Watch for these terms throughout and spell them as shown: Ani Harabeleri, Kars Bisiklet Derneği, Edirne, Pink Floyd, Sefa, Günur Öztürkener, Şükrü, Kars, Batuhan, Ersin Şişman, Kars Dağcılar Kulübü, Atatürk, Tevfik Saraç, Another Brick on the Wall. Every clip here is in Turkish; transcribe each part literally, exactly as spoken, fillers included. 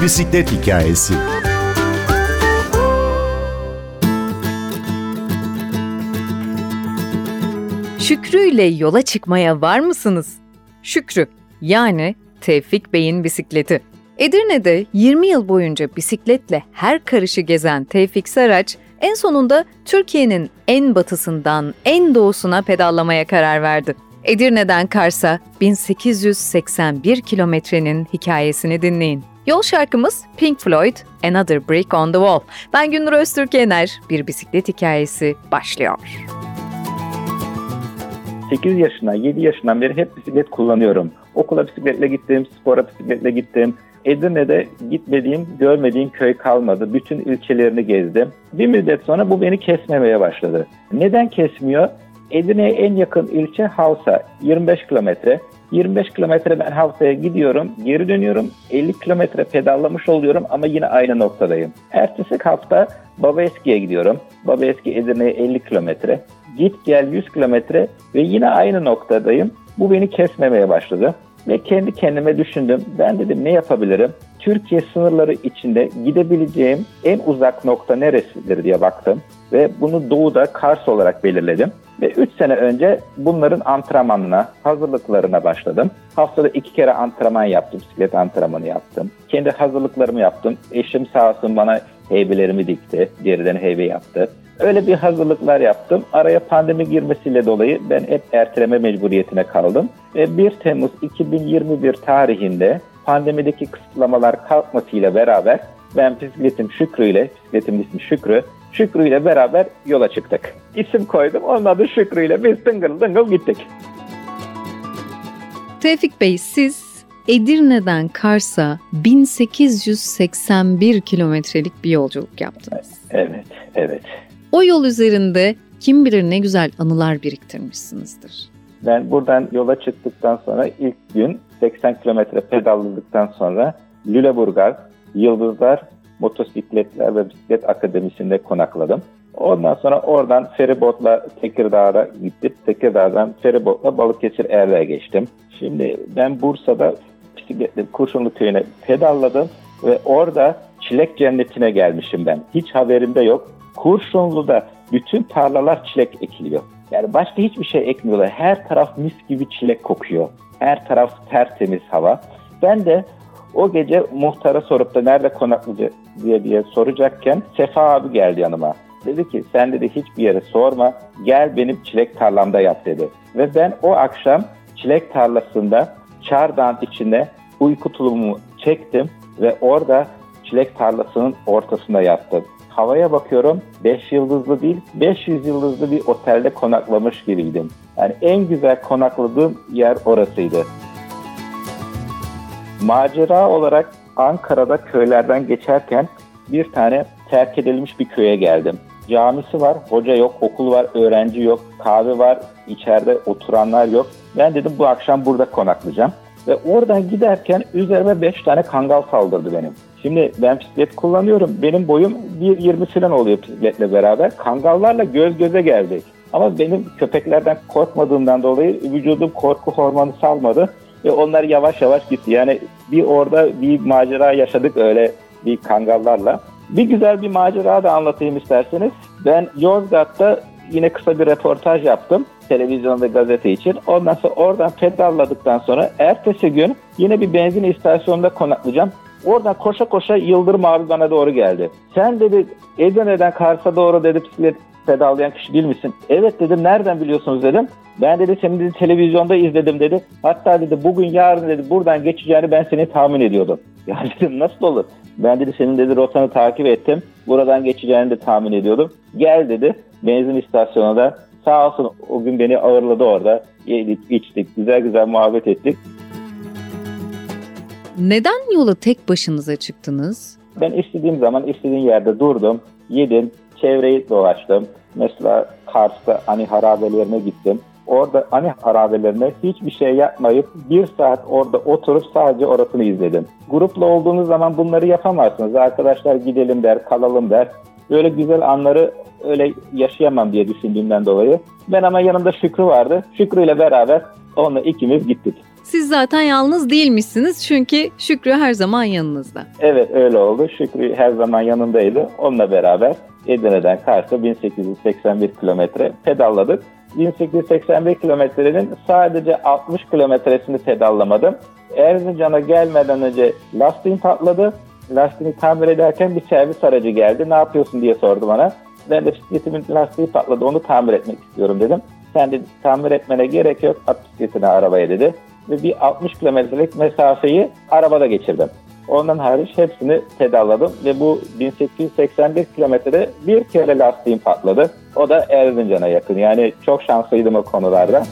bir bisiklet hikayesi. Şükrü ile yola çıkmaya var mısınız? Şükrü, yani Tevfik Bey'in bisikleti. Edirne'de yirmi yıl boyunca bisikletle her karışı gezen Tevfik Saraç, en sonunda Türkiye'nin en batısından en doğusuna pedallamaya karar verdi. Edirne'den Kars'a bin sekiz yüz seksen bir kilometrenin hikayesini dinleyin. Yol şarkımız Pink Floyd, Another Brick on the Wall. Ben Günur Öztürkener, bir bisiklet hikayesi başlıyor. sekiz yaşına, yedi yaşından beri hep bisiklet kullanıyorum. Okula bisikletle gittim, spora bisikletle gittim. Edirne'de gitmediğim, görmediğim köy kalmadı. Bütün ilçelerini gezdim. Bir müddet sonra bu beni kesmemeye başladı. Neden kesmiyor? Edirne'ye en yakın ilçe Havsa, yirmi beş kilometre. yirmi beş kilometre ben Havsa'ya gidiyorum, geri dönüyorum. elli kilometre pedallamış oluyorum ama yine aynı noktadayım. Ertesi hafta Babaeski'ye gidiyorum. Babaeski Edirne'ye elli kilometre. Git gel yüz kilometre ve yine aynı noktadayım. Bu beni kesmemeye başladı. Ve kendi kendime düşündüm. Ben dedim ne yapabilirim? Türkiye sınırları içinde gidebileceğim en uzak nokta neresidir diye baktım. Ve bunu doğuda Kars olarak belirledim. Ve üç sene önce bunların antrenmanına, hazırlıklarına başladım. Haftada iki kere antrenman yaptım, bisiklet antrenmanı yaptım. Kendi hazırlıklarımı yaptım. Eşim sağ olsun bana heybelerimi dikti, geriden heybe yaptı. Öyle bir hazırlıklar yaptım. Araya pandemi girmesiyle dolayı ben hep erteleme mecburiyetine kaldım. Ve bir Temmuz iki bin yirmi bir tarihinde pandemideki kısıtlamalar kalkmasıyla beraber ben bisikletim Şükrü ile, bisikletimin ismi Şükrü, Şükrü ile beraber yola çıktık. İsim koydum, onun adı Şükrü ile biz dıngıl dıngıl gittik. Tevfik Bey, siz Edirne'den Kars'a bin sekiz yüz seksen bir kilometrelik bir yolculuk yaptınız. Evet, evet. O yol üzerinde kim bilir ne güzel anılar biriktirmişsinizdir. Ben buradan yola çıktıktan sonra ilk gün seksen kilometre pedalladıktan sonra Lüleburgaz, Yıldızlar, Motosikletler ve Bisiklet Akademisi'nde konakladım. Ondan sonra oradan feribotla Tekirdağ'a gittim. Tekirdağ'dan feribotla Balıkesir Erde'ye geçtim. Şimdi ben Bursa'da bisikletle Kurşunlu Köyü'ne pedalladım ve orada çilek cennetine gelmişim ben. Hiç haberimde yok. Kurşunlu'da bütün tarlalar çilek ekiliyor. Yani başka hiçbir şey ekmiyorlar. Her taraf mis gibi çilek kokuyor. Her taraf tertemiz hava. Ben de o gece muhtara sorup da nerede konaklıcı diye diye soracakken Sefa abi geldi yanıma. Dedi ki sen dedi hiçbir yere sorma, gel benim çilek tarlamda yap dedi. Ve ben o akşam çilek tarlasında çardağın içine uyku tulumumu çektim ve orada çilek tarlasının ortasında yattım. Havaya bakıyorum, beş yıldızlı değil, beş yüz yıldızlı bir otelde konaklamış gibiydim. Yani en güzel konakladığım yer orasıydı. Macera olarak Ankara'da köylerden geçerken bir tane terk edilmiş bir köye geldim. Camisi var, hoca yok, okul var, öğrenci yok, kahve var, içeride oturanlar yok. Ben dedim bu akşam burada konaklayacağım. Ve oradan giderken üzerime beş tane kangal saldırdı benim. Şimdi ben bisiklet kullanıyorum. Benim boyum bir yirmi falan oluyor bisikletle beraber. Kangallarla göz göze geldik. Ama benim köpeklerden korkmadığımdan dolayı vücudum korku hormonu salmadı. Ve onlar yavaş yavaş gitti. Yani bir orada bir macera yaşadık öyle bir kangallarla. Bir güzel bir macera da anlatayım isterseniz. Ben Yozgat'ta yine kısa bir röportaj yaptım. Televizyonda gazete için. Ondan sonra oradan pedalladıktan sonra ertesi gün yine bir benzin istasyonunda konaklayacağım. Oradan koşa koşa Yıldırım abi bana doğru geldi. Sen dedi Edirne'den Kars'a doğru dedi bisiklet pedallayan kişi değil misin? Evet dedim, nereden biliyorsunuz dedim. Ben dedi seni dedi, televizyonda izledim dedi. Hatta dedi bugün yarın dedi buradan geçeceğini ben seni tahmin ediyordum. Ya dedim nasıl olur? Ben dedi senin dedi rotanı takip ettim. Buradan geçeceğini de tahmin ediyordum. Gel dedi benzin istasyonuna da. Sağ olsun o gün beni ağırladı orada. Yedik, içtik, güzel güzel muhabbet ettik. Neden yola tek başınıza çıktınız? Ben istediğim zaman istediğim yerde durdum, yedim, çevreyi dolaştım. Mesela Kars'ta Ani Harabelerine gittim. Orada Ani Harabelerine hiçbir şey yapmayıp bir saat orada oturup sadece orasını izledim. Grupla olduğunuz zaman bunları yapamazsınız. Arkadaşlar gidelim der, kalalım der. Böyle güzel anları öyle yaşayamam diye düşündüğümden dolayı. Ben ama yanımda Şükrü vardı. Şükrü ile beraber onunla ikimiz gittik. siz zaten yalnız değilmişsiniz çünkü Şükrü her zaman yanınızda. Evet, öyle oldu. Şükrü her zaman yanındaydı. Onunla beraber Edirne'den Kars'a bin sekiz yüz seksen bir kilometre pedalladık. bin sekiz yüz seksen bir kilometrenin sadece altmış kilometresini pedallamadım. Erzincan'a gelmeden önce lastiğim patladı. Lastiğini tamir ederken bir servis aracı geldi. Ne yapıyorsun diye sordu bana. Ben de bisikletimin lastiği patladı. Onu tamir etmek istiyorum dedim. Sen de tamir etmene gerek yok. At bisikletini arabaya dedi. Ve bir altmış kilometrelik mesafeyi arabada geçirdim. Ondan hariç hepsini pedalladım. Ve bu bin sekiz yüz seksen bir kilometrede bir kere lastiğim patladı. O da Erzincan'a yakın. Yani çok şanslıydım o konularda.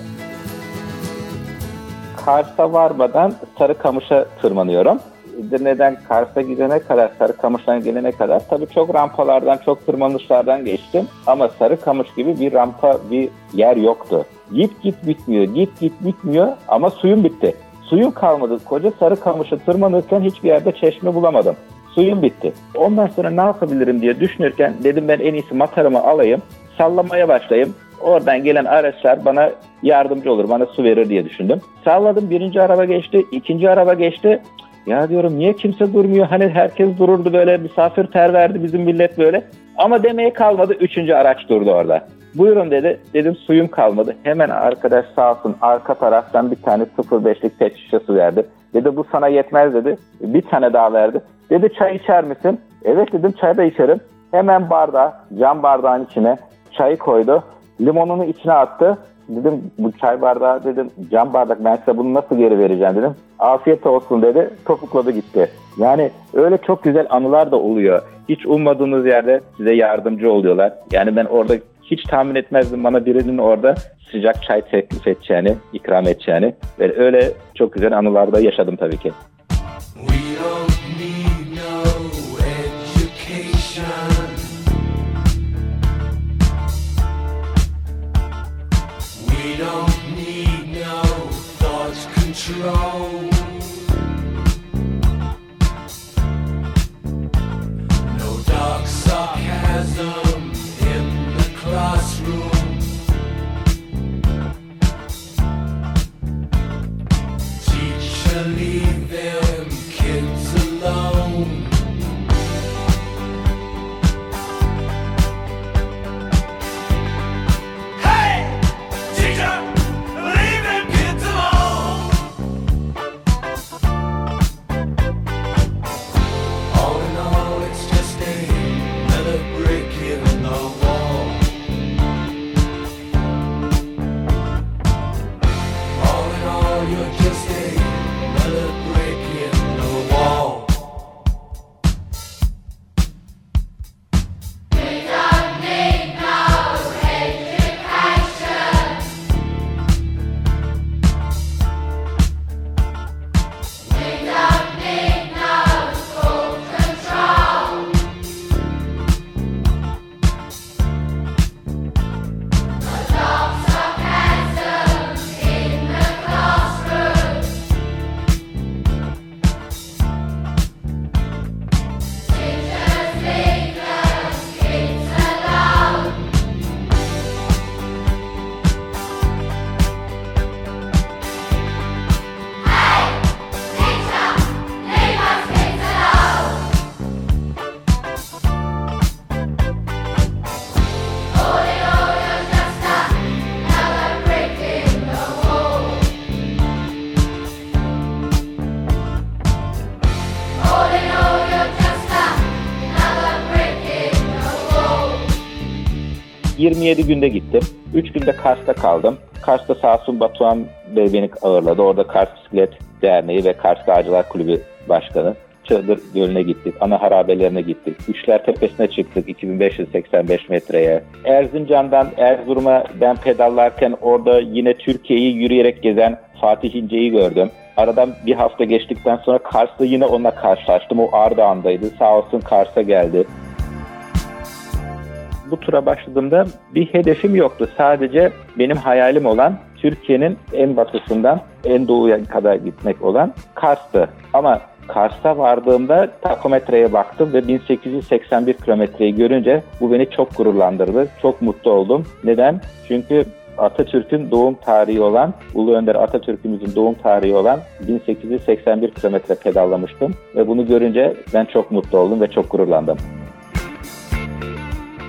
Kars'a varmadan Sarıkamış'a tırmanıyorum. Edirne'den Kars'a gidene kadar, Sarıkamış'tan gelene kadar tabii çok rampalardan, çok tırmanışlardan geçtim. Ama Sarıkamış gibi bir rampa, bir yer yoktu. Git git bitmiyor, git git bitmiyor ama suyum bitti. Suyum kalmadı. Koca Sarıkamış'a tırmanırken hiçbir yerde çeşme bulamadım. Suyum bitti. Ondan sonra ne yapabilirim diye düşünürken dedim ben en iyisi matarımı alayım, sallamaya başlayayım. Oradan gelen araçlar bana yardımcı olur, bana su verir diye düşündüm. Salladım, birinci araba geçti, ikinci araba geçti. Ya diyorum niye kimse durmuyor? Hani herkes dururdu böyle, misafirperverdi bizim millet böyle. Ama demeye kalmadı, üçüncü araç durdu orada. Buyurun dedi, dedim suyum kalmadı. Hemen arkadaş sağ olsun arka taraftan bir tane sıfır beşlik pet şişesi verdi. Dedi bu sana yetmez dedi, bir tane daha verdi. Dedi çay içer misin? Evet dedim, çay da içerim. Hemen bardağı, cam bardağın içine çayı koydu. Limonunu içine attı. Dedim bu çay bardağı dedim cam bardak, ben size bunu nasıl geri vereceğim dedim. Afiyet olsun dedi, topukladı gitti. Yani öyle çok güzel anılar da oluyor. Hiç ummadığınız yerde size yardımcı oluyorlar. Yani ben orada hiç tahmin etmezdim bana birinin orada sıcak çay teklif edeceğini, ikram edeceğini. Ve öyle çok güzel anılar da yaşadım tabii ki. Control. No dark sarcasm in the classroom. Teacher, leave them kids alone. yirmi yedi günde gittim. üç günde Kars'ta kaldım. Kars'ta sağ olsun Batuhan Bey beni ağırladı. Orada Kars Bisiklet Derneği ve Kars Dağcılar Kulübü Başkanı. Çıldır Gölü'ne gittik. Ana Harabelerine gittik. Üçler Tepesi'ne çıktık iki bin beş yüz seksen beş metreye. Erzincan'dan Erzurum'a ben pedallarken orada yine Türkiye'yi yürüyerek gezen Fatih İnce'yi gördüm. Aradan bir hafta geçtikten sonra Kars'ta yine onunla karşılaştım. O Ardahan'daydı. Sağ olsun Kars'a geldi. Bu tura başladığımda bir hedefim yoktu. Sadece benim hayalim olan Türkiye'nin en batısından en doğuya kadar gitmek olan Kars'tı. Ama Kars'a vardığımda takometreye baktım ve bin sekiz yüz seksen bir kilometreyi görünce bu beni çok gururlandırdı. Çok mutlu oldum. Neden? Çünkü Atatürk'ün doğum tarihi olan, Ulu Önder Atatürk'ümüzün doğum tarihi olan bin sekiz yüz seksen bir kilometre pedallamıştım. Ve bunu görünce ben çok mutlu oldum ve çok gururlandım.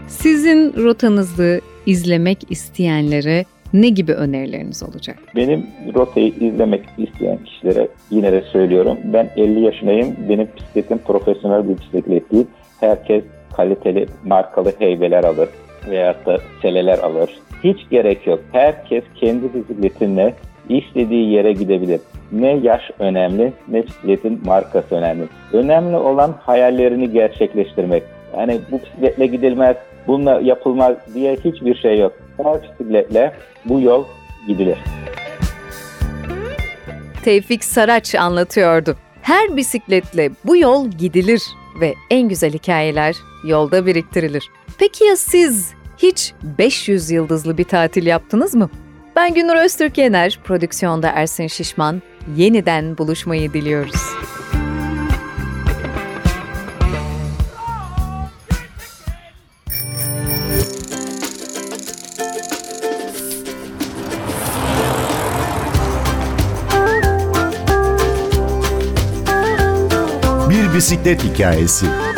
Sizin rotanızı izlemek isteyenlere ne gibi önerileriniz olacak? Benim rotayı izlemek isteyen kişilere yine de söylüyorum. Ben elli yaşındayım. Benim bisikletim profesyonel bir bisiklet değil. Herkes kaliteli, markalı heybeler alır veyahut da seleler alır. Hiç gerek yok. Herkes kendi bisikletinle istediği yere gidebilir. Ne yaş önemli, ne bisikletin markası önemli. Önemli olan hayallerini gerçekleştirmek. Yani bu bisikletle gidilmez, bununla yapılmaz diye hiçbir şey yok. Her bisikletle bu yol gidilir. Tevfik Saraç anlatıyordu. Her bisikletle bu yol gidilir ve en güzel hikayeler yolda biriktirilir. Peki ya siz hiç beş yüz yıldızlı bir tatil yaptınız mı? Ben Günur Öztürkener, prodüksiyonda Ersin Şişman. Yeniden buluşmayı diliyoruz. Bisiklet hikayesi.